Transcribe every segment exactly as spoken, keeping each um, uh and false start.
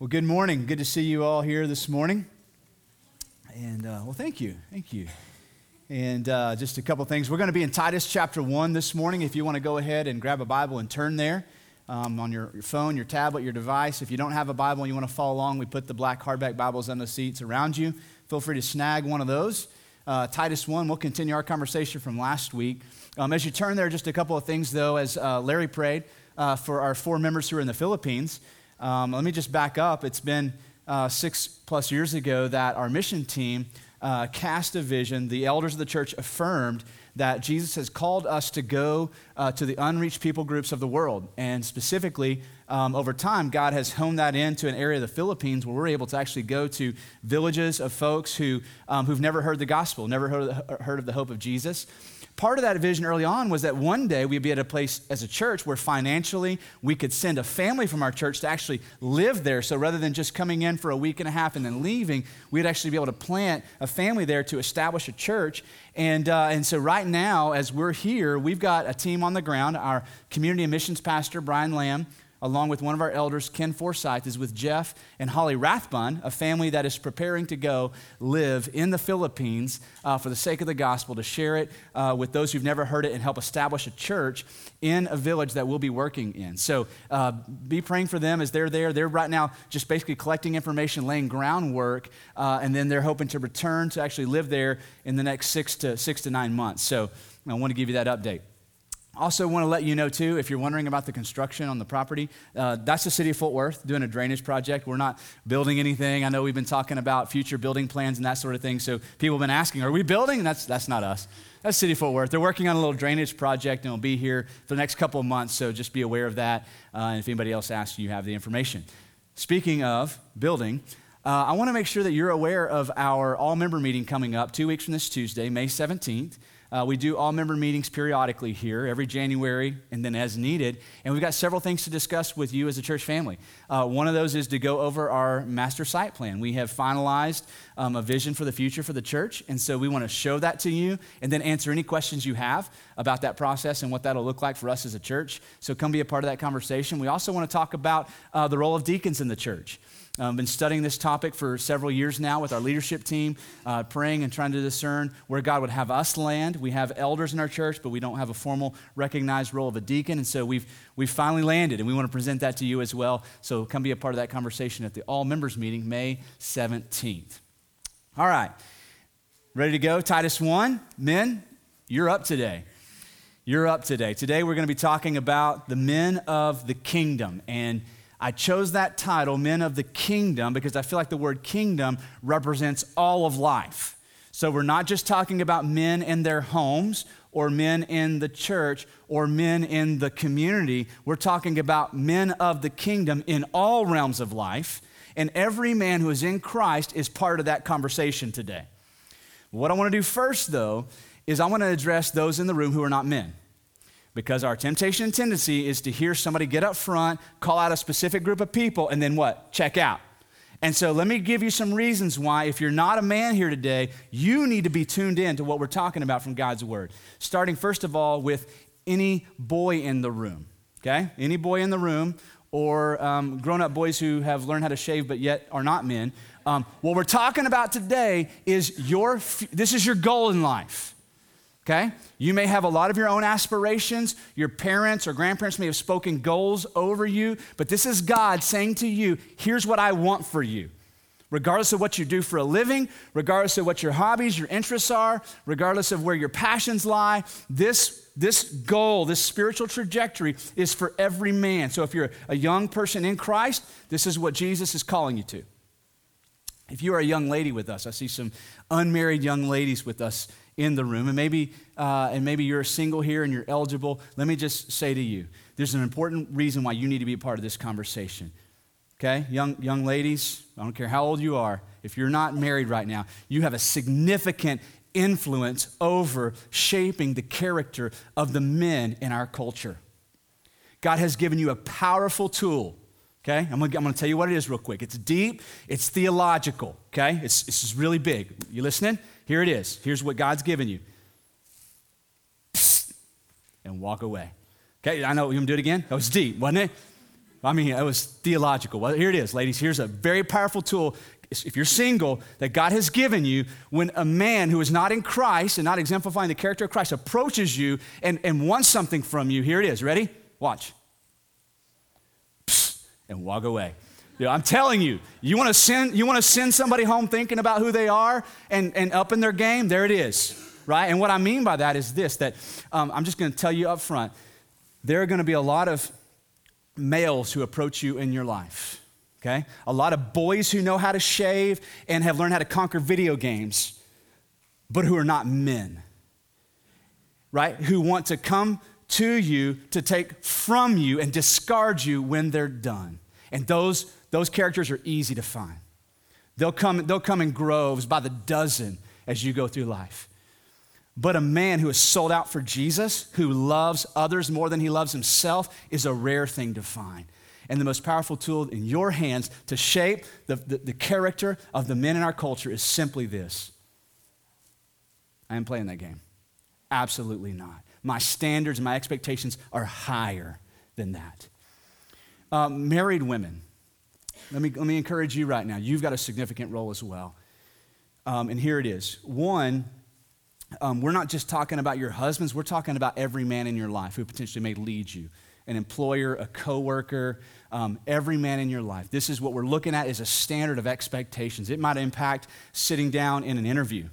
Well, good morning. Good to see you all here this morning. And, uh, well, thank you. Thank you. And uh, just a couple things. We're going to be in Titus chapter one this morning. If you want to go ahead and grab a Bible and turn there um, on your, your phone, your tablet, your device. If you don't have a Bible and you want to follow along, we put the black hardback Bibles on the seats around you. Feel free to snag one of those. Uh, Titus one, we'll continue our conversation from last week. Um, as you turn there, just a couple of things, though, as uh, Larry prayed uh, for our four members who are in the Philippines. Um, let me just back up. It's been uh, six plus years ago that our mission team uh, cast a vision. The elders of the church affirmed that Jesus has called us to go uh, to the unreached people groups of the world. And specifically, um, over time, God has honed that into an area of the Philippines where we're able to actually go to villages of folks who, um, who've never heard the gospel, never heard of the, heard of the hope of Jesus. Part of that vision early on was that one day we'd be at a place as a church where financially we could send a family from our church to actually live there. So rather than just coming in for a week and a half and then leaving, we'd actually be able to plant a family there to establish a church. And uh, and so right now, as we're here, we've got a team on the ground. Our community and missions pastor, Brian Lamb, along with one of our elders, Ken Forsythe, is with Jeff and Holly Rathbun, a family that is preparing to go live in the Philippines uh, for the sake of the gospel, to share it uh, with those who've never heard it and help establish a church in a village that we'll be working in. So uh, be praying for them as they're there. They're right now just basically collecting information, laying groundwork, uh, and then they're hoping to return to actually live there in the next six to six to nine months. So I want to give you that update. Also want to let you know, too, if you're wondering about the construction on the property, uh, that's the city of Fort Worth doing a drainage project. We're not building anything. I know we've been talking about future building plans and that sort of thing, so people have been asking, are we building? And that's, that's not us. That's City of Fort Worth. They're working on a little drainage project, and it'll be here for the next couple of months, so just be aware of that. Uh, and if anybody else asks, you have the information. Speaking of building, uh, I want to make sure that you're aware of our all-member meeting coming up two weeks from this Tuesday, May seventeenth. Uh, we do all member meetings periodically here every January and then as needed. And we've got several things to discuss with you as a church family. Uh, one of those is to go over our master site plan. We have finalized um, a vision for the future for the church. And so we want to show that to you and then answer any questions you have about that process and what that'll look like for us as a church. So come be a part of that conversation. We also want to talk about uh, the role of deacons in the church. I've um, been studying this topic for several years now with our leadership team, uh, praying and trying to discern where God would have us land. We have elders in our church, but we don't have a formal recognized role of a deacon. And so we've we've finally landed, and we want to present that to you as well. So come be a part of that conversation at the All Members meeting, May seventeenth. All right, ready to go? Titus one, men, you're up today. You're up today. Today we're going to be talking about the men of the kingdom, and I chose that title, Men of the Kingdom, because I feel like the word kingdom represents all of life. So we're not just talking about men in their homes or men in the church or men in the community. We're talking about men of the kingdom in all realms of life, and every man who is in Christ is part of that conversation today. What I want to do first, though, is I want to address those in the room who are not men. Because our temptation and tendency is to hear somebody get up front, call out a specific group of people, and then what? Check out. And so let me give you some reasons why, if you're not a man here today, you need to be tuned in to what we're talking about from God's word. Starting, first of all, with any boy in the room, okay? Any boy in the room, or um, grown-up boys who have learned how to shave but yet are not men. Um, what we're talking about today is your, this is your goal in life. Okay? You may have a lot of your own aspirations. Your parents or grandparents may have spoken goals over you, but this is God saying to you, here's what I want for you. Regardless of what you do for a living, regardless of what your hobbies, your interests are, regardless of where your passions lie, this, this goal, this spiritual trajectory is for every man. So if you're a young person in Christ, this is what Jesus is calling you to. If you are a young lady with us, I see some unmarried young ladies with us in the room, and maybe uh, and maybe you're single here and you're eligible. Let me just say to you, there's an important reason why you need to be a part of this conversation. Okay, young young ladies, I don't care how old you are, if you're not married right now, you have a significant influence over shaping the character of the men in our culture. God has given you a powerful tool. Okay, I'm gonna, I'm gonna tell you what it is real quick. It's deep, it's theological, okay? It's, it's just really big. You listening? Here it is. Here's what God's given you. Psst, and walk away. Okay, I know, you want me to do it again? That was deep, wasn't it? I mean, that was theological. Well, here it is, ladies. Here's a very powerful tool. If you're single, that God has given you, when a man who is not in Christ and not exemplifying the character of Christ approaches you and, and wants something from you, here it is. Ready? Watch. Psst, and walk away. You know, I'm telling you, you want to send you want to send somebody home thinking about who they are and, and up in their game? There it is, right? And what I mean by that is this, that um, I'm just going to tell you up front, there are going to be a lot of males who approach you in your life, okay? A lot of boys who know how to shave and have learned how to conquer video games, but who are not men, right? Who want to come to you to take from you and discard you when they're done. And those those characters are easy to find. They'll come, they'll come in groves by the dozen as you go through life. But a man who is sold out for Jesus, who loves others more than he loves himself, is a rare thing to find. And the most powerful tool in your hands to shape the, the, the character of the men in our culture is simply this. I am playing that game. Absolutely not. My standards and my expectations are higher than that. Um, married women, let me, let me encourage you right now. You've got a significant role as well. Um, and here it is. One, Um, we're not just talking about your husbands, we're talking about every man in your life who potentially may lead you, an employer, a coworker, um, every man in your life. This is what we're looking at is a standard of expectations. It might impact sitting down in an interview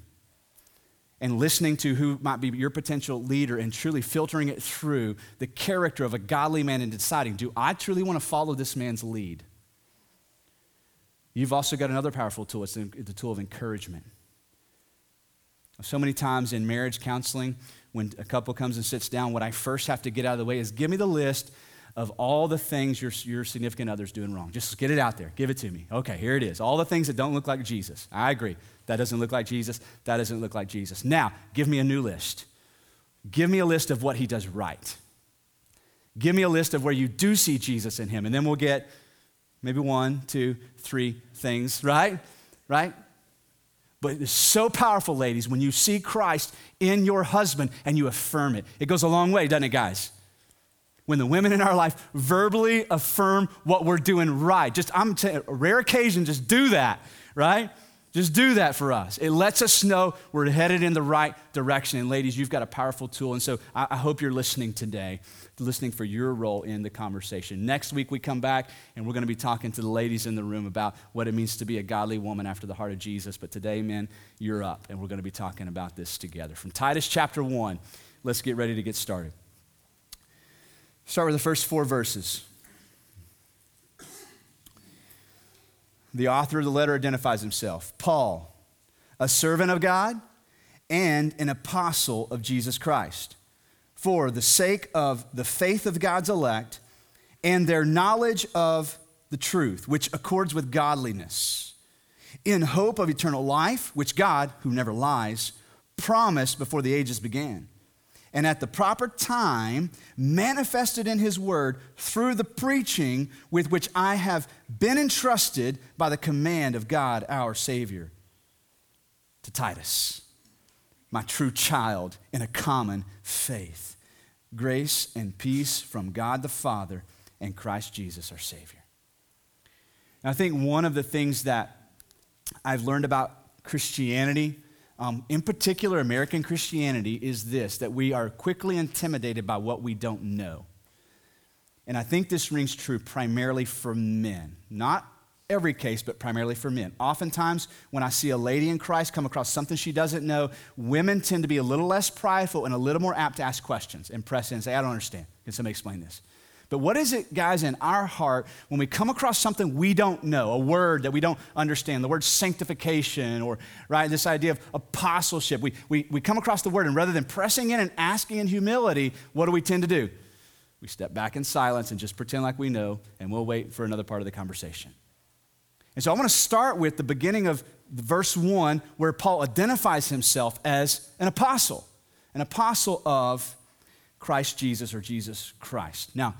and listening to who might be your potential leader and truly filtering it through the character of a godly man and deciding, do I truly want to follow this man's lead? You've also got another powerful tool. It's the tool of encouragement. So many times in marriage counseling, when a couple comes and sits down, what I first have to get out of the way is give me the list of all the things your, your significant other's doing wrong. Just get it out there. Give it to me. Okay, here it is. All the things that don't look like Jesus. I agree. That doesn't look like Jesus. That doesn't look like Jesus. Now, give me a new list. Give me a list of what he does right. Give me a list of where you do see Jesus in him, and then we'll get maybe one, two, three things, right? Right? But it's so powerful, ladies, when you see Christ in your husband and you affirm it. It goes a long way, doesn't it, guys? When the women in our life verbally affirm what we're doing right. Just, I'm saying, a rare occasion, just do that, right? Just do that for us. It lets us know we're headed in the right direction. And ladies, you've got a powerful tool. And so I, I hope you're listening today, listening for your role in the conversation. Next week we come back and we're going to be talking to the ladies in the room about what it means to be a godly woman after the heart of Jesus. But today, men, you're up and we're going to be talking about this together. From Titus chapter one, let's get ready to get started. Start with the first four verses. The author of the letter identifies himself. Paul, a servant of God and an apostle of Jesus Christ, for the sake of the faith of God's elect and their knowledge of the truth, which accords with godliness, in hope of eternal life, which God, who never lies, promised before the ages began, and at the proper time manifested in his word through the preaching with which I have been entrusted by the command of God our Savior. To Titus, my true child in a common faith, grace and peace from God the Father and Christ Jesus our Savior. And I think one of the things that I've learned about Christianity, Um, in particular, American Christianity, is this, that we are quickly intimidated by what we don't know. And I think this rings true primarily for men. Not every case, but primarily for men. Oftentimes, when I see a lady in Christ come across something she doesn't know, women tend to be a little less prideful and a little more apt to ask questions and press in and say, I don't understand. Can somebody explain this? But what is it, guys, in our heart when we come across something we don't know, a word that we don't understand, the word sanctification or, right, this idea of apostleship. We, we, we come across the word, and rather than pressing in and asking in humility, what do we tend to do? We step back in silence and just pretend like we know, and we'll wait for another part of the conversation. And so I want to start with the beginning of verse one, where Paul identifies himself as an apostle, an apostle of Christ Jesus or Jesus Christ. Now,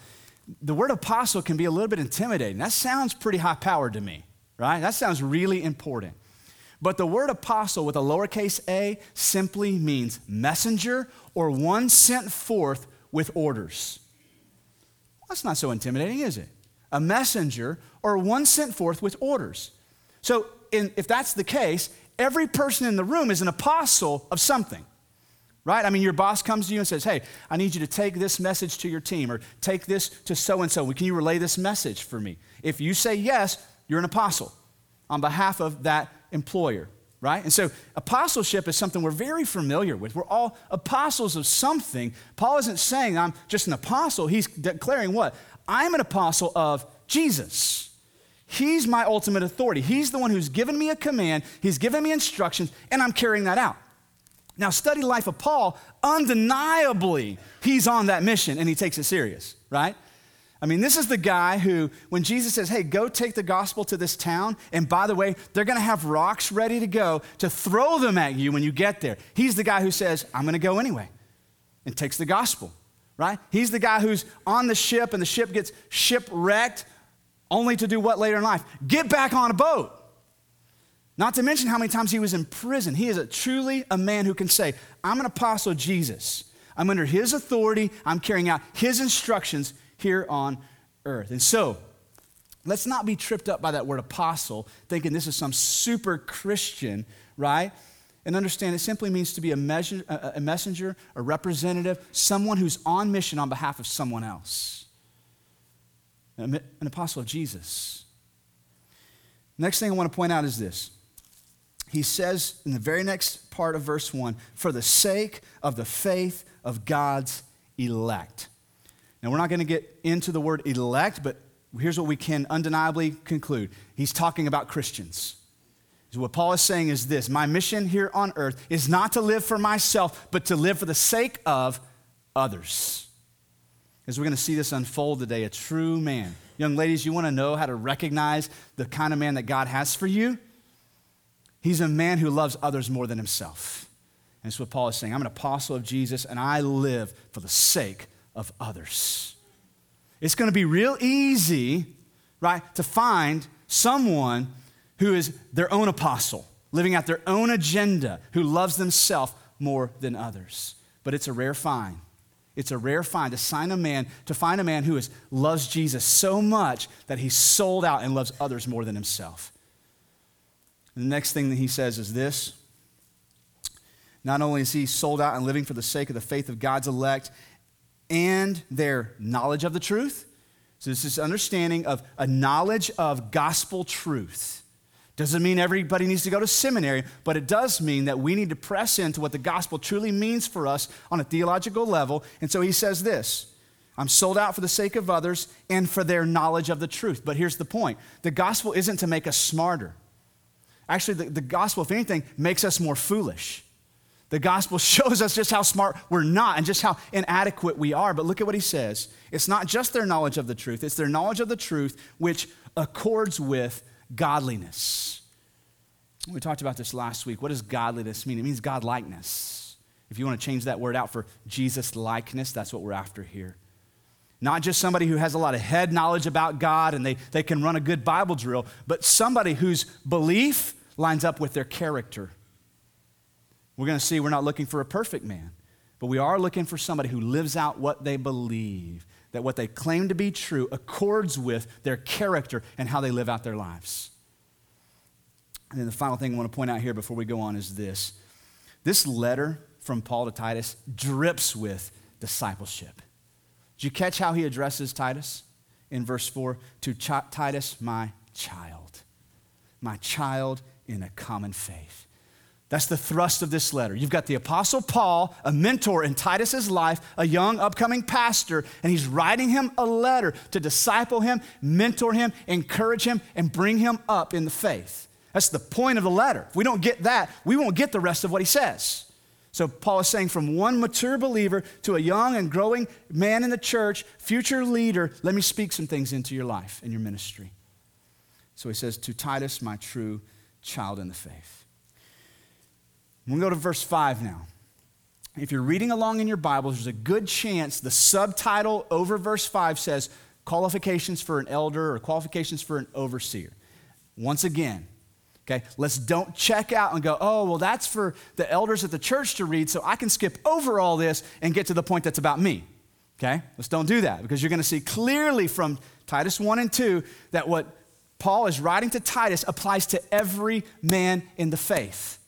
the word apostle can be a little bit intimidating. That sounds pretty high powered to me, right? That sounds really important. But the word apostle with a lowercase a simply means messenger or one sent forth with orders. Well, that's not so intimidating, is it? a messenger, or one sent forth with orders. So in, if that's the case, every person in the room is an apostle of something, right? I mean, your boss comes to you and says, hey, I need you to take this message to your team or take this to so-and-so. Can you relay this message for me? If you say yes, you're an apostle on behalf of that employer, right? And so apostleship is something we're very familiar with. We're all apostles of something. Paul isn't saying I'm just an apostle. He's declaring what? I'm an apostle of Jesus. He's my ultimate authority. He's the one who's given me a command. He's given me instructions, and I'm carrying that out. Now, study the life of Paul. Undeniably, he's on that mission, and he takes it serious, right? I mean, this is the guy who, when Jesus says, hey, go take the gospel to this town, and by the way, they're going to have rocks ready to go to throw them at you when you get there. He's the guy who says, I'm going to go anyway, and takes the gospel, right? He's the guy who's on the ship, and the ship gets shipwrecked, only to do what later in life? Get back on a boat. Not to mention how many times he was in prison. He is a, truly a man who can say, I'm an apostle of Jesus. I'm under his authority. I'm carrying out his instructions here on earth. And so, let's not be tripped up by that word apostle, thinking this is some super Christian, right? And understand it simply means to be a, measure, a messenger, a representative, someone who's on mission on behalf of someone else. An apostle of Jesus. Next thing I want to point out is this. He says in the very next part of verse one, for the sake of the faith of God's elect. Now, we're not going to get into the word elect, but here's what we can undeniably conclude. He's talking about Christians. So what Paul is saying is this, my mission here on earth is not to live for myself, but to live for the sake of others. As we're going to see this unfold today, a true man. Young ladies, you want to know how to recognize the kind of man that God has for you? He's a man who loves others more than himself. And that's what Paul is saying. I'm an apostle of Jesus, and I live for the sake of others. It's going to be real easy, right, to find someone who is their own apostle, living out their own agenda, who loves themselves more than others. But it's a rare find. It's a rare find to sign a man, to find a man who is, loves Jesus so much that he's sold out and loves others more than himself. And the next thing that he says is this. Not only is he sold out and living for the sake of the faith of God's elect and their knowledge of the truth. So this is understanding of a knowledge of gospel truth. Doesn't mean everybody needs to go to seminary, but it does mean that we need to press into what the gospel truly means for us on a theological level. And so he says this, I'm sold out for the sake of others and for their knowledge of the truth. But here's the point. The gospel isn't to make us smarter. Actually, the, the gospel, if anything, makes us more foolish. The gospel shows us just how smart we're not and just how inadequate we are. But look at what he says. It's not just their knowledge of the truth. It's their knowledge of the truth which accords with godliness. We talked about this last week. What does godliness mean? It means godlikeness. If you want to change that word out for Jesus likeness, that's what we're after here. Not just somebody who has a lot of head knowledge about God and they, they can run a good Bible drill, but somebody whose belief lines up with their character. We're going to see we're not looking for a perfect man, but we are looking for somebody who lives out what they believe, that what they claim to be true accords with their character and how they live out their lives. And then the final thing I want to point out here before we go on is this. This letter from Paul to Titus drips with discipleship. Did you catch how he addresses Titus in verse four? To Ch- Titus, my child, my child in a common faith. That's the thrust of this letter. You've got the Apostle Paul, a mentor in Titus's life, a young upcoming pastor, and he's writing him a letter to disciple him, mentor him, encourage him, and bring him up in the faith. That's the point of the letter. If we don't get that, we won't get the rest of what he says. So Paul is saying from one mature believer to a young and growing man in the church, future leader, let me speak some things into your life and your ministry. So he says, to Titus, my true child in the faith. We'll go to verse five now. If you're reading along in your Bibles, there's a good chance the subtitle over verse five says qualifications for an elder or qualifications for an overseer. Once again, okay, let's don't check out and go, oh, well, that's for the elders at the church to read, so I can skip over all this and get to the point that's about me. Okay? Let's don't do that, because you're going to see clearly from Titus one and two that what Paul is writing to Titus applies to every man in the faith.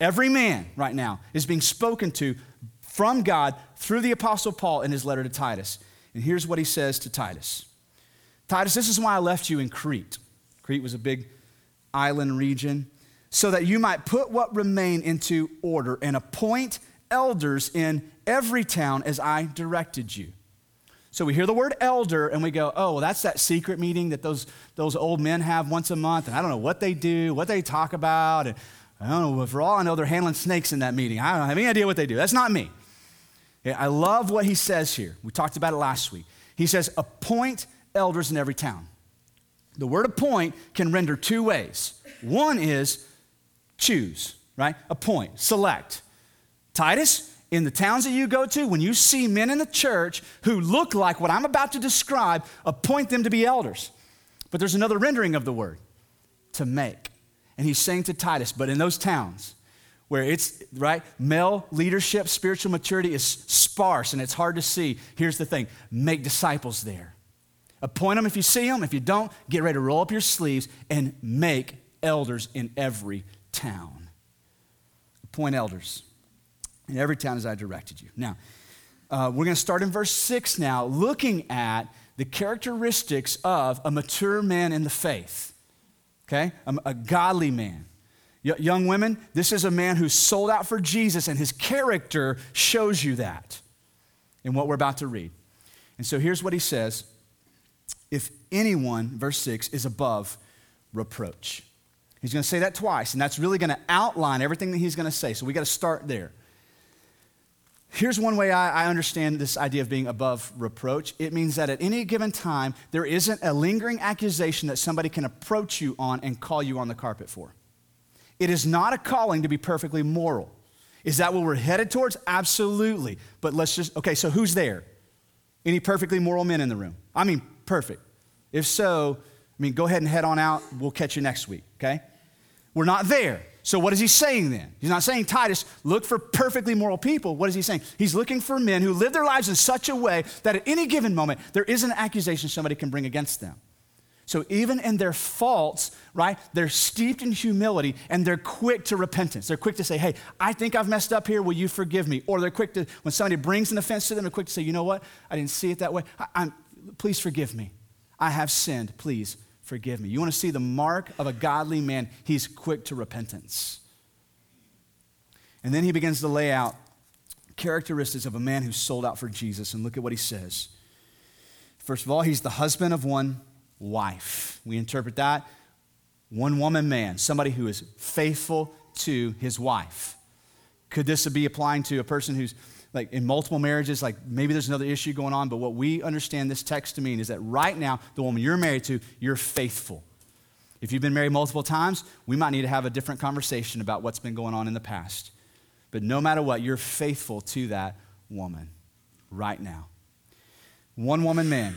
Every man right now is being spoken to from God through the Apostle Paul in his letter to Titus. And here's what he says to Titus. Titus, this is why I left you in Crete. Crete was a big island region. So that you might put what remained into order and appoint elders in every town as I directed you. So we hear the word elder and we go, oh, well, that's that secret meeting that those, those old men have once a month. And I don't know what they do, what they talk about. And I don't know, for all I know, they're handling snakes in that meeting. I don't have any idea what they do. That's not me. Yeah, I love what he says here. We talked about it last week. He says, appoint elders in every town. The word appoint can render two ways. One is choose, right? Appoint, select. Titus, in the towns that you go to, when you see men in the church who look like what I'm about to describe, appoint them to be elders. But there's another rendering of the word, to make. And he's saying to Titus, but in those towns where it's, right, male leadership, spiritual maturity is sparse and it's hard to see, here's the thing, make disciples there. Appoint them if you see them. If you don't, get ready to roll up your sleeves and make elders in every town. Appoint elders in every town as I directed you. Now, uh, we're going to start in verse six now, looking at the characteristics of a mature man in the faith, okay? A, a godly man. Y- young women, this is a man who's sold out for Jesus, and his character shows you that in what we're about to read. And so here's what he says. If anyone, verse six, is above reproach. He's going to say that twice, and that's really going to outline everything that he's going to say. So we got to start there. Here's one way I, I understand this idea of being above reproach. It means that at any given time, there isn't a lingering accusation that somebody can approach you on and call you on the carpet for. It is not a calling to be perfectly moral. Is that what we're headed towards? Absolutely. But let's just, okay, so who's there? Any perfectly moral men in the room? I mean, perfect. If so, I mean, go ahead and head on out. We'll catch you next week, okay? We're not there. So what is he saying then? He's not saying, Titus, look for perfectly moral people. What is he saying? He's looking for men who live their lives in such a way that at any given moment, there is an accusation somebody can bring against them. So even in their faults, right, they're steeped in humility and they're quick to repentance. They're quick to say, hey, I think I've messed up here. Will you forgive me? Or they're quick to, when somebody brings an offense to them, they're quick to say, you know what? I didn't see it that way. I, I'm, please forgive me. I have sinned. Please forgive me. You want to see the mark of a godly man? He's quick to repentance. And then he begins to lay out characteristics of a man who's sold out for Jesus. And look at what he says. First of all, he's the husband of one wife. We interpret that one woman man, somebody who is faithful to his wife. Could this be applying to a person who's like in multiple marriages, like maybe there's another issue going on, but what we understand this text to mean is that right now, the woman you're married to, you're faithful. If you've been married multiple times, we might need to have a different conversation about what's been going on in the past. But no matter what, you're faithful to that woman right now. One woman man.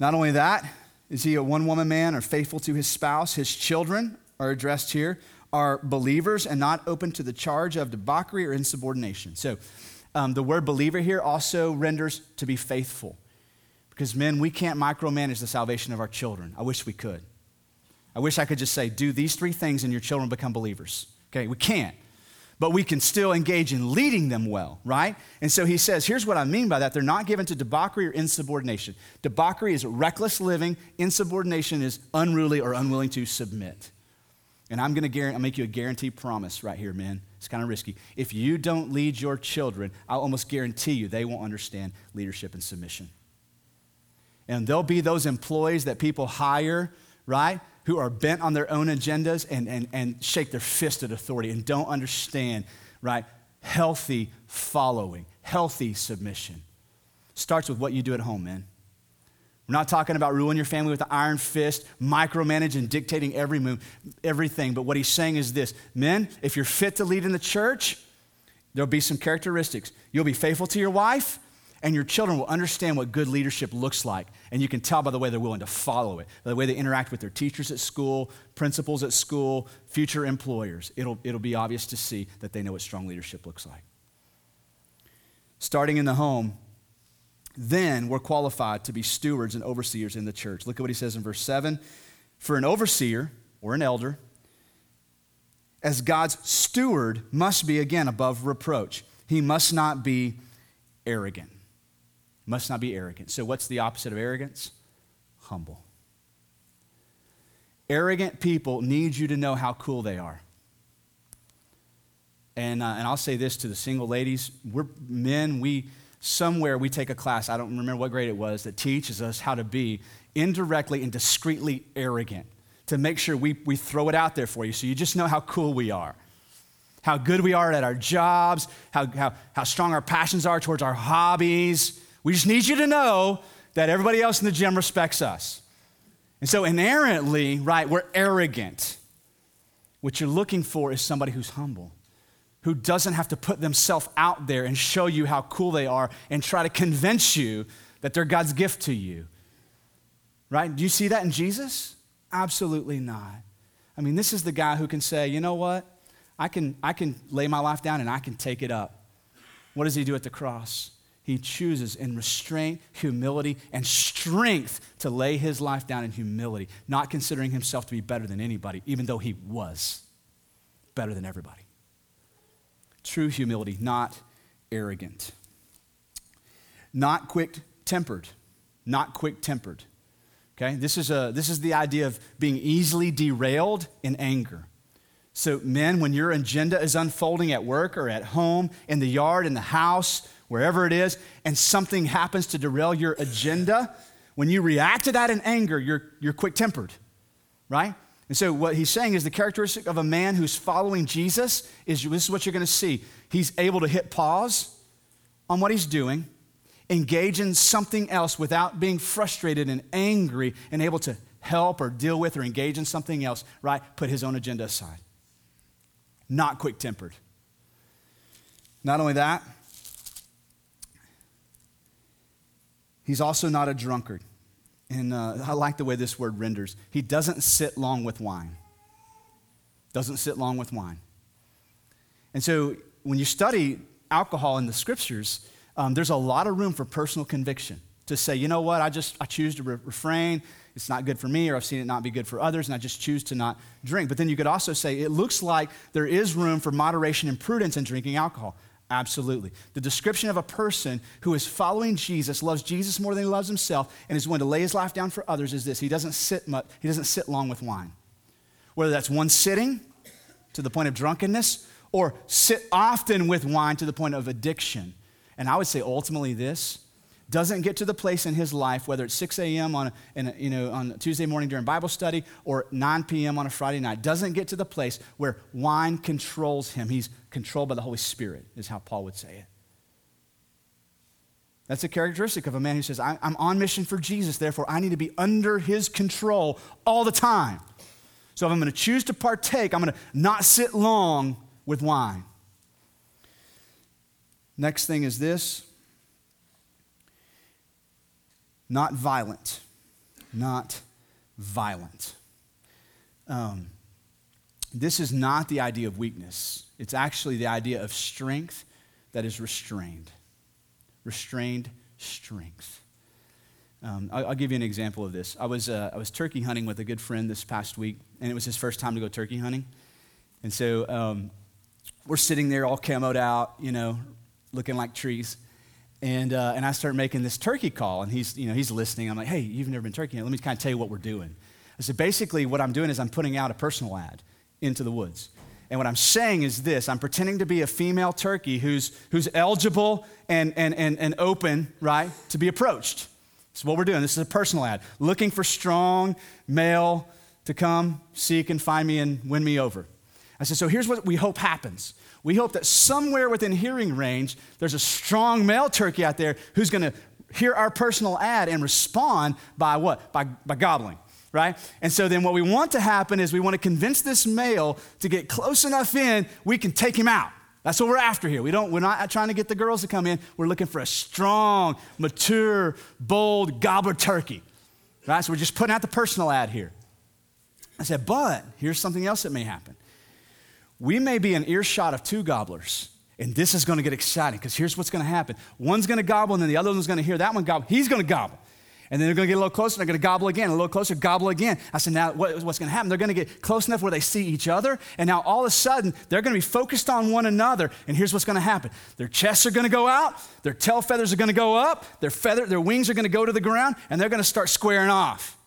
Not only that, is he a one woman man or faithful to his spouse? His children are addressed here. Are believers and not open to the charge of debauchery or insubordination. So um, the word believer here also renders to be faithful, because men, we can't micromanage the salvation of our children. I wish we could. I wish I could just say, do these three things and your children become believers. Okay, we can't, but we can still engage in leading them well, right? And so he says, here's what I mean by that. They're not given to debauchery or insubordination. Debauchery is reckless living. Insubordination is unruly or unwilling to submit. And I'm going to make you a guaranteed promise right here, man. It's kind of risky. If you don't lead your children, I'll almost guarantee you they won't understand leadership and submission. And there'll be those employees that people hire, right, who are bent on their own agendas and, and, and shake their fist at authority and don't understand, right, healthy following, healthy submission. Starts with what you do at home, man. We're not talking about ruling your family with an iron fist, micromanaging, dictating every move, everything. But what he's saying is this. Men, if you're fit to lead in the church, there'll be some characteristics. You'll be faithful to your wife, and your children will understand what good leadership looks like. And you can tell by the way they're willing to follow it, by the way they interact with their teachers at school, principals at school, future employers. It'll, it'll be obvious to see that they know what strong leadership looks like. starting in the home, then we're qualified to be stewards and overseers in the church. Look at what he says in verse seven. For an overseer or an elder, as God's steward, must be, again, above reproach. He must not be arrogant. Must not be arrogant. So what's the opposite of arrogance? Humble. Arrogant people need you to know how cool they are. And, uh, and I'll say this to the single ladies. We're men, we... Somewhere we take a class, I don't remember what grade it was, that teaches us how to be indirectly and discreetly arrogant, to make sure we, we throw it out there for you so you just know how cool we are, how good we are at our jobs, how, how, how strong our passions are towards our hobbies. We just need you to know that everybody else in the gym respects us. And so inherently, right, we're arrogant. What you're looking for is somebody who's humble, who doesn't have to put themselves out there and show you how cool they are and try to convince you that they're God's gift to you, right? Do you see that in Jesus? Absolutely not. I mean, this is the guy who can say, you know what? I can, I can lay my life down and I can take it up. What does he do at the cross? He chooses in restraint, humility, and strength to lay his life down in humility, not considering himself to be better than anybody, even though he was better than everybody. True humility, not arrogant. Not quick-tempered, not quick-tempered, okay? This is a this is the idea of being easily derailed in anger. So men, when your agenda is unfolding at work or at home, in the yard, in the house, wherever it is, and something happens to derail your agenda, when you react to that in anger, you're you're quick-tempered, right? And so what he's saying is the characteristic of a man who's following Jesus is this is what you're going to see. He's able to hit pause on what he's doing, engage in something else without being frustrated and angry and able to help or deal with or engage in something else, right? Put his own agenda aside. Not quick-tempered. Not only that, he's also not a drunkard. And uh, I like the way this word renders. He doesn't sit long with wine. Doesn't sit long with wine. And so when you study alcohol in the scriptures, um, there's a lot of room for personal conviction to say, you know what, I just, I choose to re- refrain. It's not good for me, or I've seen it not be good for others, and I just choose to not drink. But then you could also say, it looks like there is room for moderation and prudence in drinking alcohol. Absolutely. The description of a person who is following Jesus, loves Jesus more than he loves himself, and is willing to lay his life down for others is this. He doesn't sit much, he doesn't sit long with wine. Whether that's one sitting to the point of drunkenness or sit often with wine to the point of addiction. And I would say ultimately this doesn't get to the place in his life, whether it's six a.m. on a, in a, you know, on a Tuesday morning during Bible study or nine p.m. on a Friday night, doesn't get to the place where wine controls him. He's controlled by the Holy Spirit, is how Paul would say it. That's a characteristic of a man who says, I'm on mission for Jesus, therefore I need to be under his control all the time. So if I'm going to choose to partake, I'm going to not sit long with wine. Next thing is this. Not violent, not violent. Um, this is not the idea of weakness. It's actually the idea of strength that is restrained. Restrained strength. Um, I'll, I'll give you an example of this. I was uh, I was turkey hunting with a good friend this past week, and it was his first time to go turkey hunting. And so um, we're sitting there all camoed out, you know, looking like trees. And uh, and I start making this turkey call, and he's you know he's listening. I'm like, hey, you've never been turkey hunting. Let me kind of tell you what we're doing. I said, basically what I'm doing is I'm putting out a personal ad into the woods. And what I'm saying is this, I'm pretending to be a female turkey who's who's eligible and and and, and open, right, to be approached. That's what we're doing. This is a personal ad. Looking for strong male to come seek and find me and win me over. I said, so here's what we hope happens. We hope that somewhere within hearing range, there's a strong male turkey out there who's going to hear our personal ad and respond by what? By, by gobbling, right? And so then what we want to happen is we want to convince this male to get close enough in, we can take him out. That's what we're after here. We don't, we're not trying to get the girls to come in. We're looking for a strong, mature, bold gobbler turkey, right? So we're just putting out the personal ad here. I said, but here's something else that may happen. We may be an earshot of two gobblers And this is going to get exciting because here's what's going to happen. One's going to gobble and then the other one's going to hear that one gobble. He's going to gobble. And then they're going to get a little closer. They're going to gobble again, a little closer, gobble again. I said, now what, what's going to happen? They're going to get close enough where they see each other. And now all of a sudden, they're going to be focused on one another. And here's what's going to happen. Their chests are going to go out. Their tail feathers are going to go up. Their feather, their wings are going to go to the ground. And they're going to start squaring off.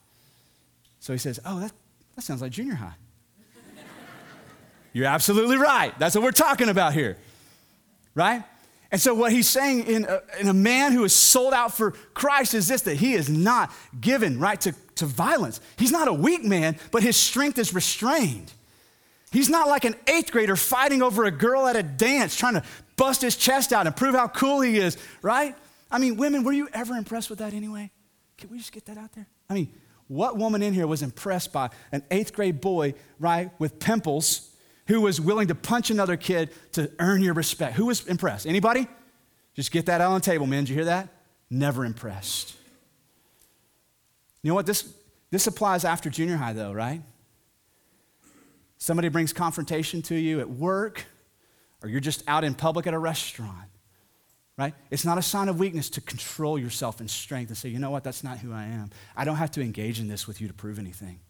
So he says, oh, that, that sounds like junior high. You're absolutely right. That's what we're talking about here, right? And so what he's saying in a, in a man who is sold out for Christ is this, that he is not given, right, to, to violence. He's not a weak man, but his strength is restrained. He's not like an eighth grader fighting over a girl at a dance, trying to bust his chest out and prove how cool he is, right? I mean, women, were you ever impressed with that anyway? Can we just get that out there? I mean, what woman in here was impressed by an eighth grade boy, right, with pimples, who was willing to punch another kid to earn your respect? Who was impressed? Anybody? Just get that out on the table, man. Did you hear that? Never impressed. You know what? This, this applies after junior high though, right? Somebody brings confrontation to you at work, or you're just out in public at a restaurant, right? It's not a sign of weakness to control yourself in strength and say, you know what? That's not who I am. I don't have to engage in this with you to prove anything.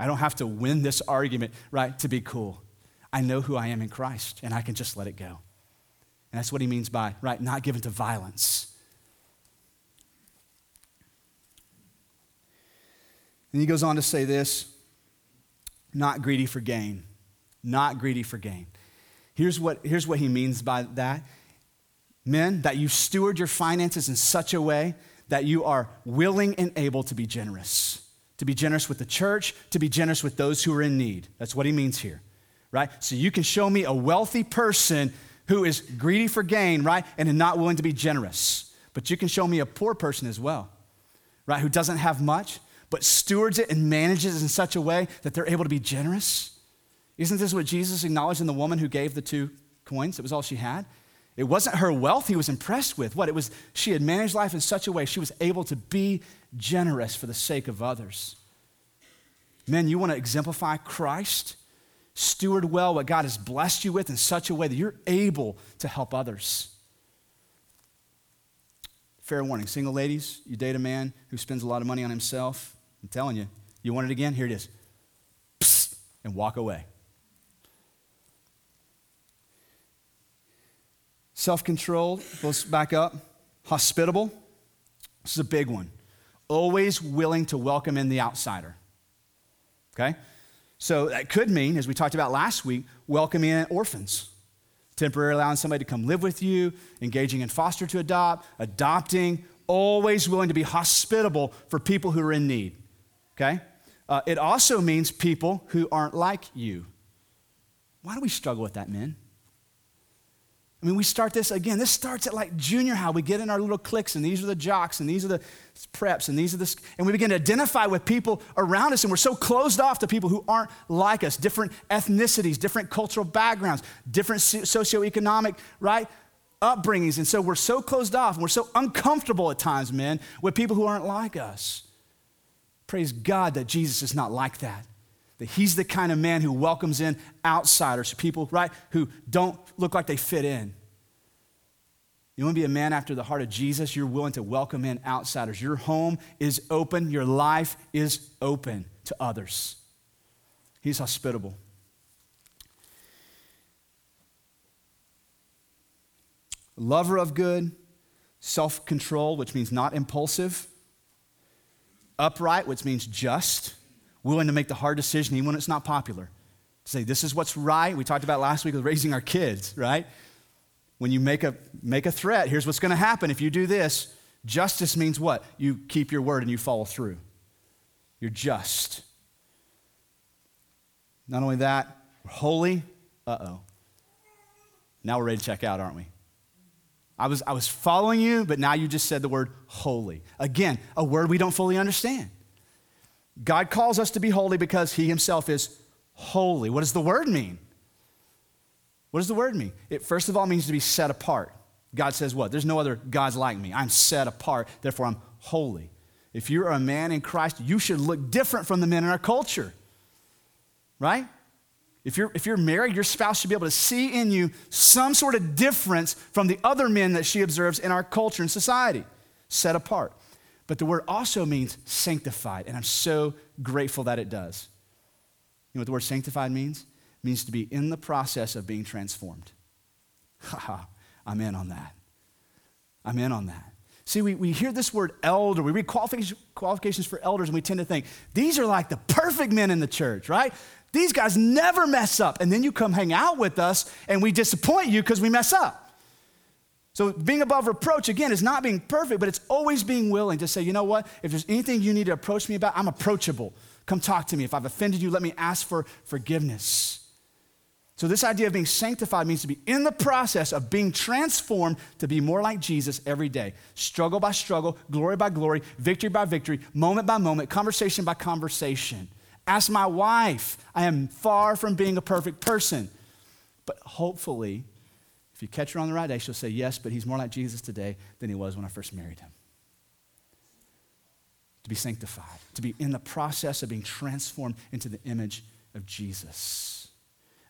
I don't have to win this argument, right, to be cool. I know who I am in Christ, and I can just let it go. And that's what he means by, right, not given to violence. And he goes on to say this, not greedy for gain, not greedy for gain. Here's what, here's what he means by that. Men, that you steward your finances in such a way that you are willing and able to be generous. To be generous with the church, to be generous with those who are in need. That's what he means here, right? So you can show me a wealthy person who is greedy for gain, right, and not willing to be generous. But you can show me a poor person as well, right, who doesn't have much, but stewards it and manages it in such a way that they're able to be generous. Isn't this what Jesus acknowledged in the woman who gave the two coins? It was all she had. It wasn't her wealth he was impressed with. What? It was she had managed life in such a way she was able to be generous for the sake of others. Men, you want to exemplify Christ? Steward well what God has blessed you with in such a way that you're able to help others. Fair warning, single ladies, you date a man who spends a lot of money on himself. I'm telling you, you want it again? Here it is. Psst, and walk away. Self-controlled, let's back up. Hospitable, this is a big one. Always willing to welcome in the outsider, okay? So that could mean, as we talked about last week, welcoming in orphans, temporarily allowing somebody to come live with you, engaging in foster to adopt, adopting, always willing to be hospitable for people who are in need, okay? Uh, it also means people who aren't like you. Why do we struggle with that, men? I mean, we start this, again, this starts at like junior high. We get in our little cliques, and these are the jocks, and these are the preps, and these are the, and we begin to identify with people around us, and we're so closed off to people who aren't like us, different ethnicities, different cultural backgrounds, different socioeconomic, right, upbringings. And so we're so closed off, and we're so uncomfortable at times, men, with people who aren't like us. Praise God that Jesus is not like that. That he's the kind of man who welcomes in outsiders, people, right, who don't look like they fit in. You want to be a man after the heart of Jesus? You're willing to welcome in outsiders. Your home is open. Your life is open to others. He's hospitable. Lover of good, self-control, which means not impulsive. Upright, which means just. Willing to make the hard decision even when it's not popular. Say, this is what's right. We talked about last week with raising our kids, right? When you make a make a threat, here's what's going to happen if you do this. Justice means what? You keep your word and you follow through. You're just. Not only that, we're holy. Uh-oh. Now we're ready to check out, aren't we? I was I was following you, but now you just said the word holy. Again, a word we don't fully understand. God calls us to be holy because he himself is holy. What does the word mean? What does the word mean? It first of all means to be set apart. God says what? There's no other gods like me. I'm set apart, therefore I'm holy. If you're a man in Christ, you should look different from the men in our culture, right? If you're, if you're married, your spouse should be able to see in you some sort of difference from the other men that she observes in our culture and society, set apart. But the word also means sanctified, and I'm so grateful that it does. You know what the word sanctified means? It means to be in the process of being transformed. Ha ha, I'm in on that. I'm in on that. See, we, we hear this word elder. We read qualifications for elders, and we tend to think, these are like the perfect men in the church, right? These guys never mess up. And then you come hang out with us, and we disappoint you because we mess up. So being above reproach, again, is not being perfect, but it's always being willing to say, you know what? If there's anything you need to approach me about, I'm approachable. Come talk to me. If I've offended you, let me ask for forgiveness. So this idea of being sanctified means to be in the process of being transformed to be more like Jesus every day. Struggle by struggle, glory by glory, victory by victory, moment by moment, conversation by conversation. Ask my wife. I am far from being a perfect person. But hopefully, if you catch her on the right day, she'll say, yes, but he's more like Jesus today than he was when I first married him. To be sanctified, to be in the process of being transformed into the image of Jesus.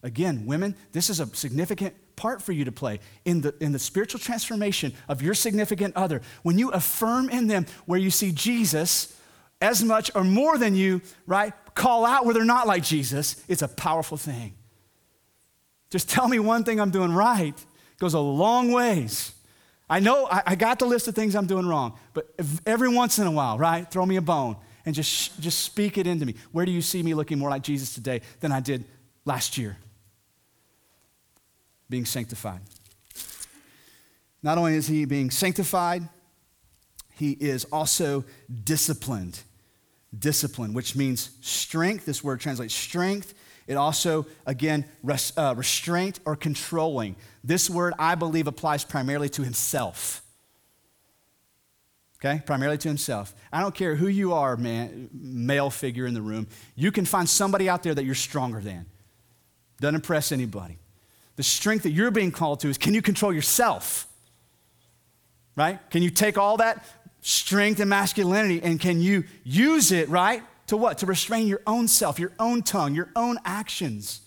Again, women, this is a significant part for you to play in the, in the spiritual transformation of your significant other. When you affirm in them where you see Jesus as much or more than you, right, call out where they're not like Jesus, it's a powerful thing. Just tell me one thing I'm doing right. It goes a long ways. I know I, I got the list of things I'm doing wrong, but every once in a while, right, throw me a bone and just, just speak it into me. Where do you see me looking more like Jesus today than I did last year? Being sanctified. Not only is he being sanctified, he is also disciplined. Discipline, which means strength. This word translates strength. It also, again, res, uh, restraint or controlling. This word, I believe, applies primarily to himself. Okay, primarily to himself. I don't care who you are, man, male figure in the room. You can find somebody out there that you're stronger than. Doesn't impress anybody. The strength that you're being called to is, can you control yourself? Right? Can you take all that strength and masculinity and can you use it, right? To what? To restrain your own self, your own tongue, your own actions.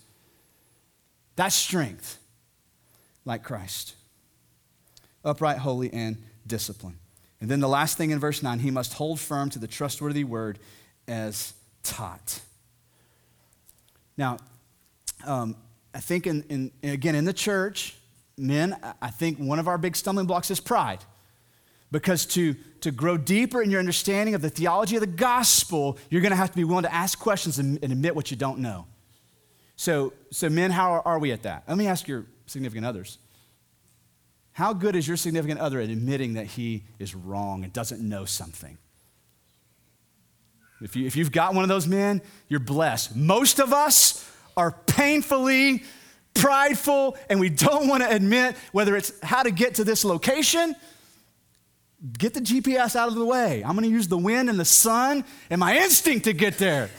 That's strength, like Christ. Upright, holy, and disciplined. And then the last thing in verse nine, he must hold firm to the trustworthy word as taught. Now, um, I think, in, in again, in the church, men, I think one of our big stumbling blocks is pride. Because to, to grow deeper in your understanding of the theology of the gospel, you're going to have to be willing to ask questions and, and admit what you don't know. So, so men, how are, are we at that? Let me ask your significant others. How good is your significant other at admitting that he is wrong and doesn't know something? If, you, if you've got one of those men, you're blessed. Most of us are painfully prideful, and we don't want to admit whether it's how to get to this location. Get the G P S out of the way. I'm going to use the wind and the sun and my instinct to get there.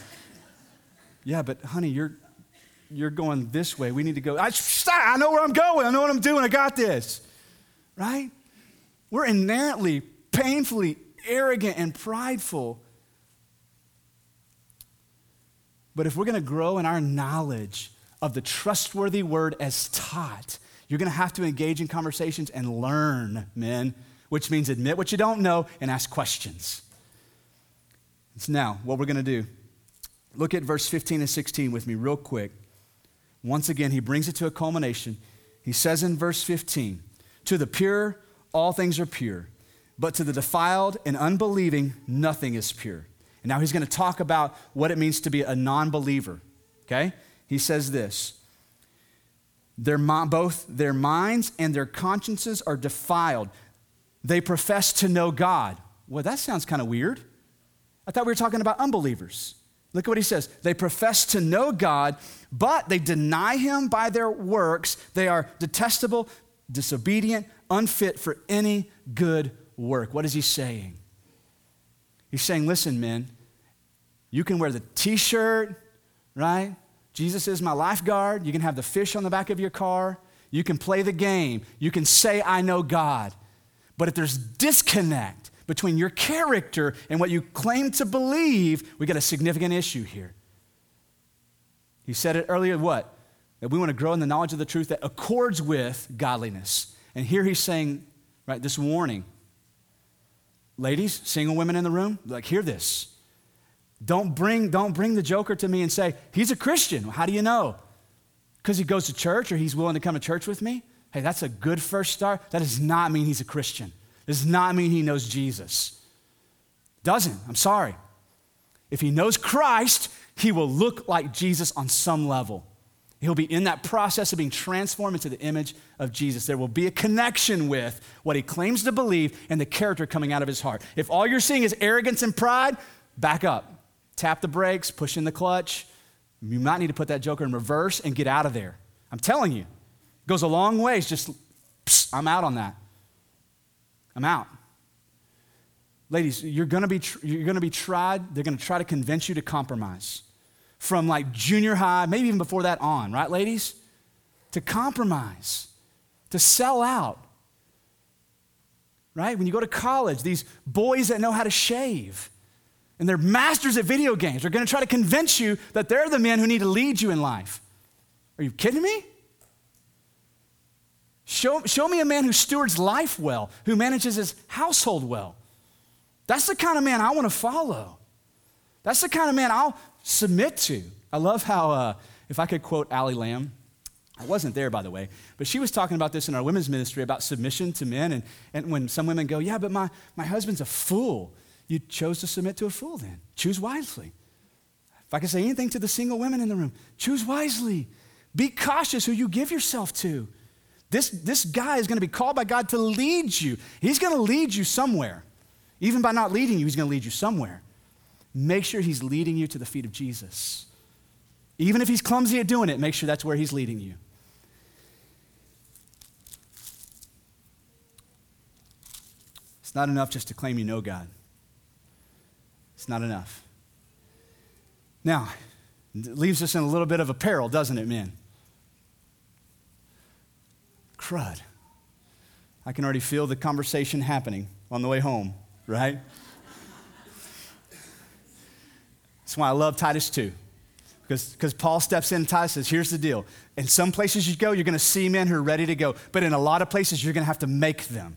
Yeah, but honey, you're you're going this way. We need to go. I, I know where I'm going. I know what I'm doing. I got this, right? We're inherently, painfully arrogant and prideful. But if we're going to grow in our knowledge of the trustworthy word as taught, you're going to have to engage in conversations and learn, men, which means admit what you don't know and ask questions. So now, what we're going to do, look at verse fifteen and sixteen with me real quick. Once again, he brings it to a culmination. He says in verse fifteen, to the pure, all things are pure, but to the defiled and unbelieving, nothing is pure. And now he's going to talk about what it means to be a non-believer, okay? He says this, their, both their minds and their consciences are defiled. They profess to know God. Well, that sounds kind of weird. I thought we were talking about unbelievers. Look at what he says. They profess to know God, but they deny him by their works. They are detestable, disobedient, unfit for any good work. What is he saying? He's saying, listen, men, you can wear the t-shirt, right? Jesus is my lifeguard. You can have the fish on the back of your car. You can play the game. You can say, I know God. But if there's disconnect between your character and what you claim to believe, we got a significant issue here. He said it earlier, what? that we want to grow in the knowledge of the truth that accords with godliness. And here he's saying, right, this warning. Ladies, single women in the room, like, hear this. Don't bring, don't bring the joker to me and say, he's a Christian. How do you know? Because he goes to church or he's willing to come to church with me? Hey, that's a good first start. That does not mean he's a Christian. Does not mean he knows Jesus. Doesn't, I'm sorry. If he knows Christ, he will look like Jesus on some level. He'll be in that process of being transformed into the image of Jesus. There will be a connection with what he claims to believe and the character coming out of his heart. If all you're seeing is arrogance and pride, back up. Tap the brakes, push in the clutch. You might need to put that joker in reverse and get out of there. I'm telling you, it goes a long ways. Just, psst, I'm out on that. I'm out. Ladies, you're gonna be tr- you're gonna be tried. They're gonna try to convince you to compromise, from like junior high, maybe even before that on, right, ladies? To compromise, to sell out. Right? When you go to college, these boys that know how to shave, and they're masters at video games, are gonna try to convince you that they're the men who need to lead you in life. Are you kidding me? Show, show me a man who stewards life well, who manages his household well. That's the kind of man I want to follow. That's the kind of man I'll submit to. I love how, uh, if I could quote Allie Lamb, I wasn't there, by the way, but she was talking about this in our women's ministry about submission to men. And, and when some women go, yeah, but my, my husband's a fool. You chose to submit to a fool then. Choose wisely. If I could say anything to the single women in the room, choose wisely. Be cautious who you give yourself to. This, this guy is going to be called by God to lead you. He's going to lead you somewhere. Even by not leading you, he's going to lead you somewhere. Make sure he's leading you to the feet of Jesus. Even if he's clumsy at doing it, make sure that's where he's leading you. It's not enough just to claim you know God. It's not enough. Now, it leaves us in a little bit of a peril, doesn't it, men? Crud. I can already feel the conversation happening on the way home, right? That's why I love Titus two, because, because Paul steps in and Titus says, here's the deal. In some places you go, you're going to see men who are ready to go, but in a lot of places, you're going to have to make them.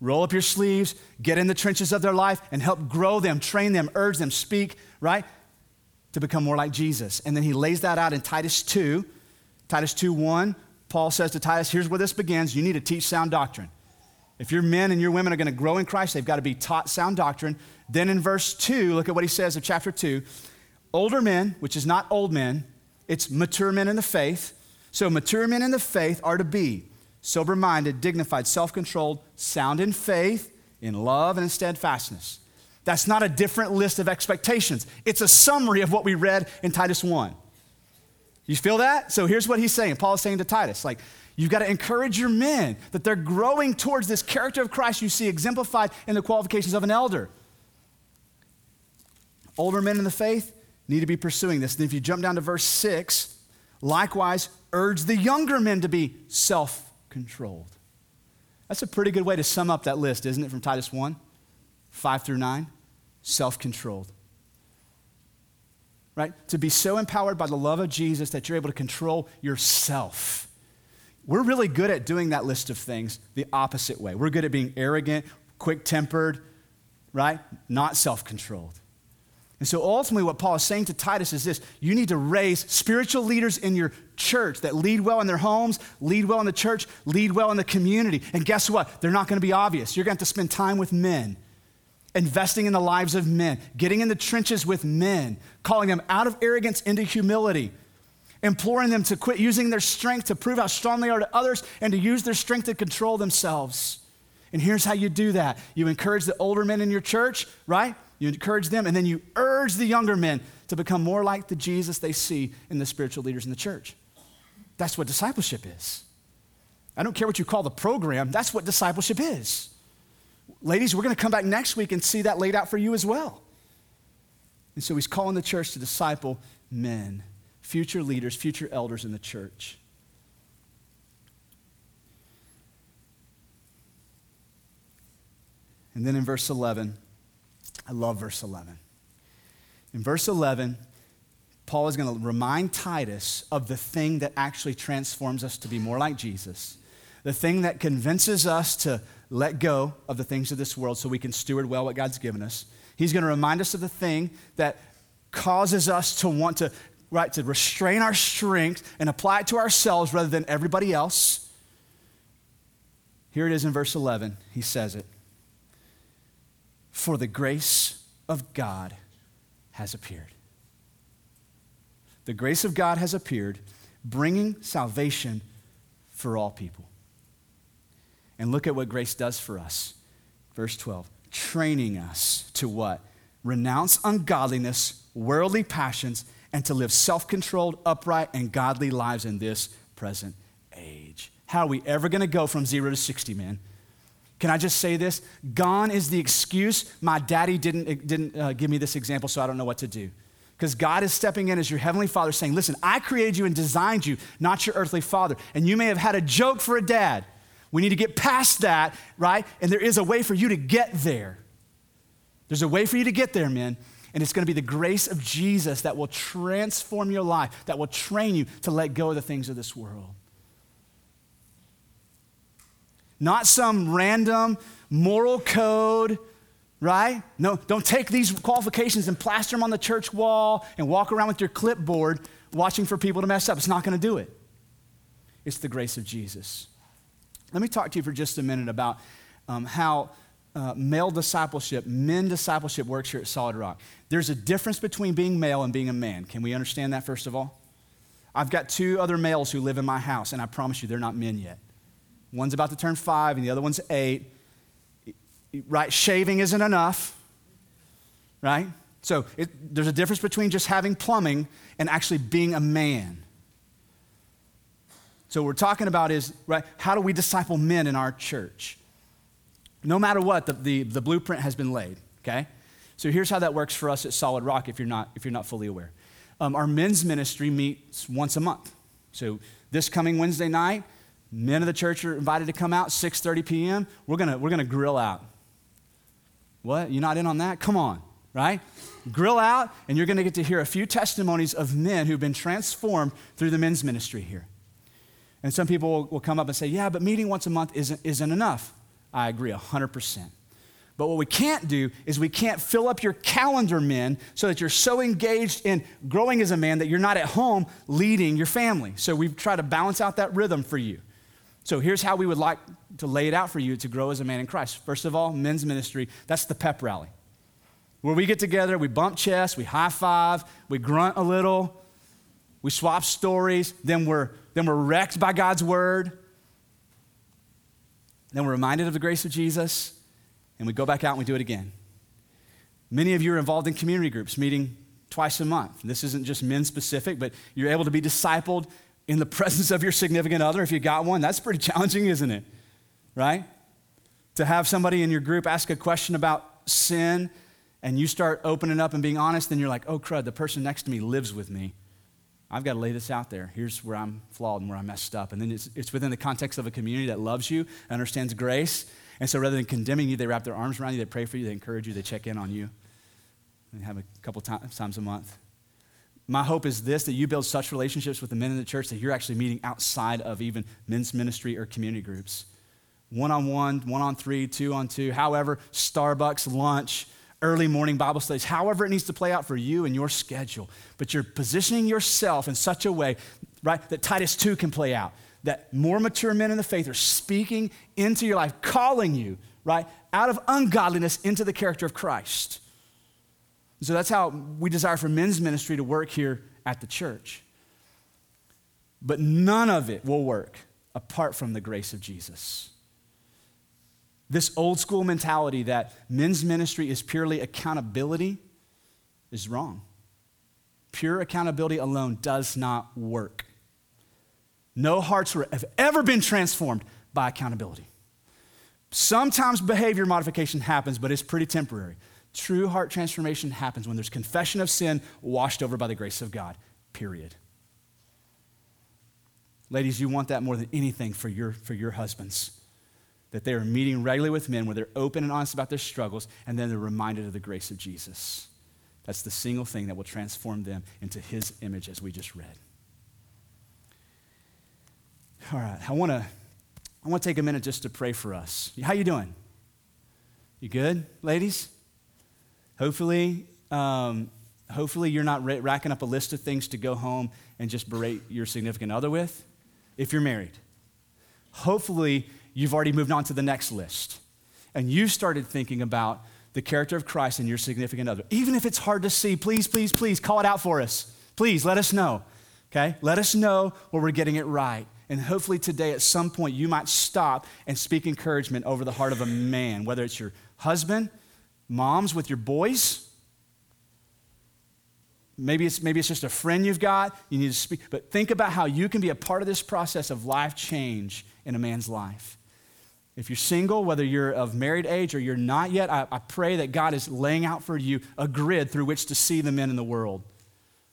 Roll up your sleeves, get in the trenches of their life, and help grow them, train them, urge them, speak, right, to become more like Jesus. And then he lays that out in Titus two, Titus two one, Paul says to Titus, here's where this begins. You need to teach sound doctrine. If your men and your women are going to grow in Christ, they've got to be taught sound doctrine. Then in verse two, look at what he says of chapter two. Older men, which is not old men, it's mature men in the faith. So mature men in the faith are to be sober-minded, dignified, self-controlled, sound in faith, in love, and in steadfastness. That's not a different list of expectations. It's a summary of what we read in Titus one. You feel that? So here's what he's saying. Paul is saying to Titus, like, you've got to encourage your men that they're growing towards this character of Christ you see exemplified in the qualifications of an elder. Older men in the faith need to be pursuing this. And if you jump down to verse six, likewise, urge the younger men to be self-controlled. That's a pretty good way to sum up that list, isn't it, from Titus one, five through nine? Self-controlled. Right? To be so empowered by the love of Jesus that you're able to control yourself. We're really good at doing that list of things the opposite way. We're good at being arrogant, quick-tempered, right? Not self-controlled. And so ultimately what Paul is saying to Titus is this: you need to raise spiritual leaders in your church that lead well in their homes, lead well in the church, lead well in the community. And guess what? They're not going to be obvious. You're going to have to spend time with men, investing in the lives of men, getting in the trenches with men, calling them out of arrogance into humility, imploring them to quit using their strength to prove how strong they are to others and to use their strength to control themselves. And here's how you do that. You encourage the older men in your church, right? You encourage them, and then you urge the younger men to become more like the Jesus they see in the spiritual leaders in the church. That's what discipleship is. I don't care what you call the program. That's what discipleship is. Ladies, we're going to come back next week and see that laid out for you as well. And so he's calling the church to disciple men, future leaders, future elders in the church. And then in verse eleven, I love verse eleven. In verse eleven, Paul is going to remind Titus of the thing that actually transforms us to be more like Jesus, the thing that convinces us to let go of the things of this world so we can steward well what God's given us. He's going to remind us of the thing that causes us to want to, right, to restrain our strength and apply it to ourselves rather than everybody else. Here it is in verse eleven. He says it. For the grace of God has appeared. The grace of God has appeared, bringing salvation for all people. And look at what grace does for us. Verse twelve, training us to what? Renounce ungodliness, worldly passions, and to live self-controlled, upright, and godly lives in this present age. How are we ever going to go from zero to sixty, man? Can I just say this? Gone is the excuse. My daddy didn't, didn't uh, give me this example, so I don't know what to do. Because God is stepping in as your heavenly father saying, listen, I created you and designed you, not your earthly father. And you may have had a joke for a dad. We need to get past that, right? And there is a way for you to get there. There's a way for you to get there, men. And it's going to be the grace of Jesus that will transform your life, that will train you to let go of the things of this world. Not some random moral code, right? No, don't take these qualifications and plaster them on the church wall and walk around with your clipboard watching for people to mess up. It's not going to do it. It's the grace of Jesus. Let me talk to you for just a minute about um, how uh, male discipleship, men discipleship works here at Solid Rock. There's a difference between being male and being a man. Can we understand that first of all? I've got two other males who live in my house, and I promise you they're not men yet. One's about to turn five and the other one's eight. Right, shaving isn't enough, right? So it, there's a difference between just having plumbing and actually being a man. So what we're talking about is, right, how do we disciple men in our church? No matter what, the, the, the blueprint has been laid, okay? So here's how that works for us at Solid Rock if you're not, if you're not fully aware. Um, our men's ministry meets once a month. So this coming Wednesday night, men of the church are invited to come out, six thirty p.m. We're gonna, we're gonna grill out. What? You're not in on that? Come on, right? Grill out, and you're gonna get to hear a few testimonies of men who've been transformed through the men's ministry here. And some people will come up and say, yeah, but meeting once a month isn't, isn't enough. I agree one hundred percent. But what we can't do is we can't fill up your calendar, men, so that you're so engaged in growing as a man that you're not at home leading your family. So we've tried to balance out that rhythm for you. So here's how we would like to lay it out for you to grow as a man in Christ. First of all, men's ministry, that's the pep rally, where we get together, we bump chests, we high five, we grunt a little, we swap stories, then we're, then we're wrecked by God's word, then we're reminded of the grace of Jesus, and we go back out and we do it again. Many of you are involved in community groups, meeting twice a month. This isn't just men specific, but you're able to be discipled in the presence of your significant other, if you got one. That's pretty challenging, isn't it? Right? To have somebody in your group ask a question about sin and you start opening up and being honest, then you're like, oh crud, the person next to me lives with me. I've got to lay this out there. Here's where I'm flawed and where I messed up. And then it's, it's within the context of a community that loves you, understands grace. And so rather than condemning you, they wrap their arms around you, they pray for you, they encourage you, they check in on you. And have a couple times, times a month. My hope is this, that you build such relationships with the men in the church that you're actually meeting outside of even men's ministry or community groups. One-on-one, one-on-three, two-on-two, however, Starbucks, lunch, early morning Bible studies, however it needs to play out for you and your schedule. But you're positioning yourself in such a way, right, that Titus two can play out, that more mature men in the faith are speaking into your life, calling you, right, out of ungodliness into the character of Christ. So that's how we desire for men's ministry to work here at the church. But none of it will work apart from the grace of Jesus. This old school mentality that men's ministry is purely accountability is wrong. Pure accountability alone does not work. No hearts have ever been transformed by accountability. Sometimes behavior modification happens, but it's pretty temporary. True heart transformation happens when there's confession of sin washed over by the grace of God, period. Ladies, you want that more than anything for your, for your husbands, that they are meeting regularly with men where they're open and honest about their struggles, and then they're reminded of the grace of Jesus. That's the single thing that will transform them into his image, as we just read. All right, I want to I want to take a minute just to pray for us. How you doing? You good, ladies? Hopefully, um, hopefully you're not r- racking up a list of things to go home and just berate your significant other with, if you're married. Hopefully, you've already moved on to the next list, and you started thinking about the character of Christ in your significant other. Even if it's hard to see, please, please, please call it out for us. Please, let us know, okay? Let us know where we're getting it right. And hopefully today at some point you might stop and speak encouragement over the heart of a man, whether it's your husband, moms with your boys. Maybe it's maybe it's just a friend you've got. You need to speak. But think about how you can be a part of this process of life change in a man's life. If you're single, whether you're of married age or you're not yet, I, I pray that God is laying out for you a grid through which to see the men in the world.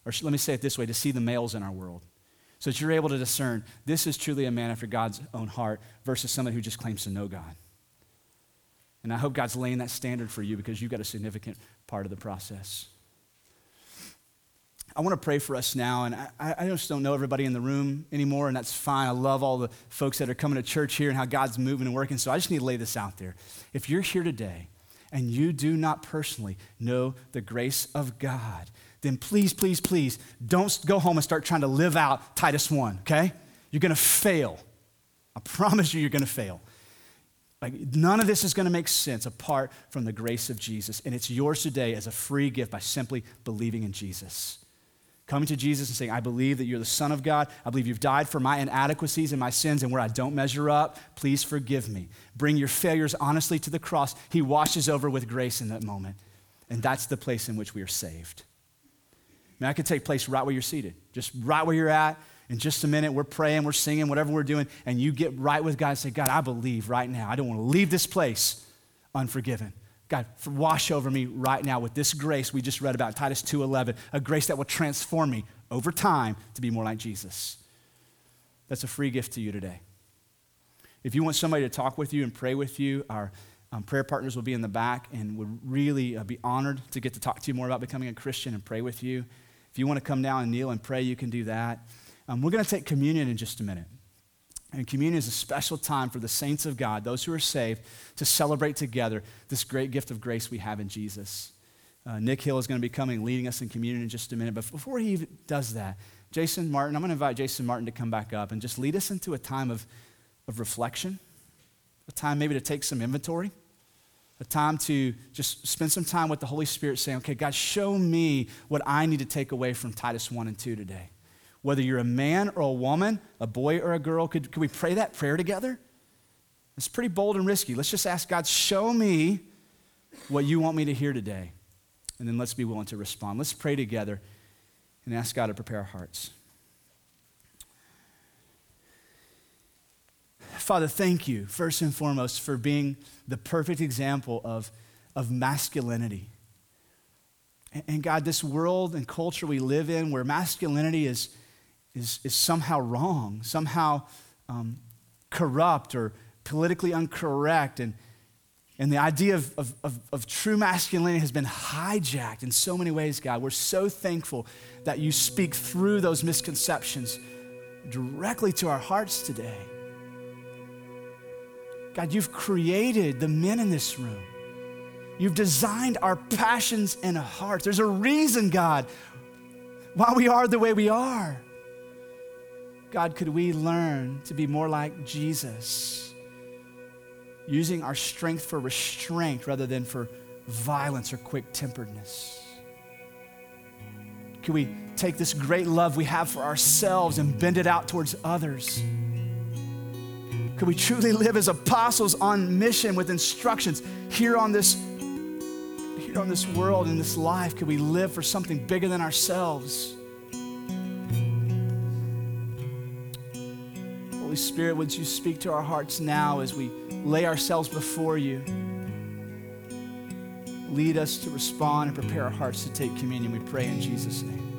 Or let me say it this way, to see the males in our world. So that you're able to discern, this is truly a man after God's own heart versus somebody who just claims to know God. And I hope God's laying that standard for you, because you've got a significant part of the process. I want to pray for us now, and I, I just don't know everybody in the room anymore, and that's fine. I love all the folks that are coming to church here and how God's moving and working, so I just need to lay this out there. If you're here today and you do not personally know the grace of God, then please, please, please don't go home and start trying to live out Titus one, okay? You're going to fail. I promise you, you're going to fail. Like, none of this is going to make sense apart from the grace of Jesus, and it's yours today as a free gift by simply believing in Jesus. Coming to Jesus and saying, I believe that you're the Son of God. I believe you've died for my inadequacies and my sins, and where I don't measure up, please forgive me. Bring your failures honestly to the cross. He washes over with grace in that moment, and that's the place in which we are saved. Now, that could take place right where you're seated, just right where you're at. In just a minute, we're praying, we're singing, whatever we're doing, and you get right with God and say, God, I believe right now. I don't want to leave this place unforgiven. God, wash over me right now with this grace we just read about, Titus two eleven, a grace that will transform me over time to be more like Jesus. That's a free gift to you today. If you want somebody to talk with you and pray with you, our um, prayer partners will be in the back and would really uh, be honored to get to talk to you more about becoming a Christian and pray with you. If you want to come down and kneel and pray, you can do that. Um, we're going to take communion in just a minute. And communion is a special time for the saints of God, those who are saved, to celebrate together this great gift of grace we have in Jesus. Uh, Nick Hill is going to be coming, leading us in communion in just a minute. But before he even does that, Jason Martin, I'm going to invite Jason Martin to come back up and just lead us into a time of, of reflection, a time maybe to take some inventory, a time to just spend some time with the Holy Spirit saying, okay, God, show me what I need to take away from Titus one and two today. Whether you're a man or a woman, a boy or a girl, could, could we pray that prayer together? It's pretty bold and risky. Let's just ask God, show me what you want me to hear today. And then let's be willing to respond. Let's pray together and ask God to prepare our hearts. Father, thank you, first and foremost, for being the perfect example of, of masculinity. And, and God, this world and culture we live in where masculinity is Is, is somehow wrong, somehow um, corrupt or politically incorrect. And, and the idea of, of, of, of true masculinity has been hijacked in so many ways, God. We're so thankful that you speak through those misconceptions directly to our hearts today. God, you've created the men in this room. You've designed our passions and hearts. There's a reason, God, why we are the way we are. God, could we learn to be more like Jesus, using our strength for restraint rather than for violence or quick-temperedness? Can we take this great love we have for ourselves and bend it out towards others? Could we truly live as apostles on mission with instructions here on this, here on this world, in this life? Could we live for something bigger than ourselves? Holy Spirit, would you speak to our hearts now as we lay ourselves before you? Lead us to respond and prepare our hearts to take communion. We pray in Jesus' name.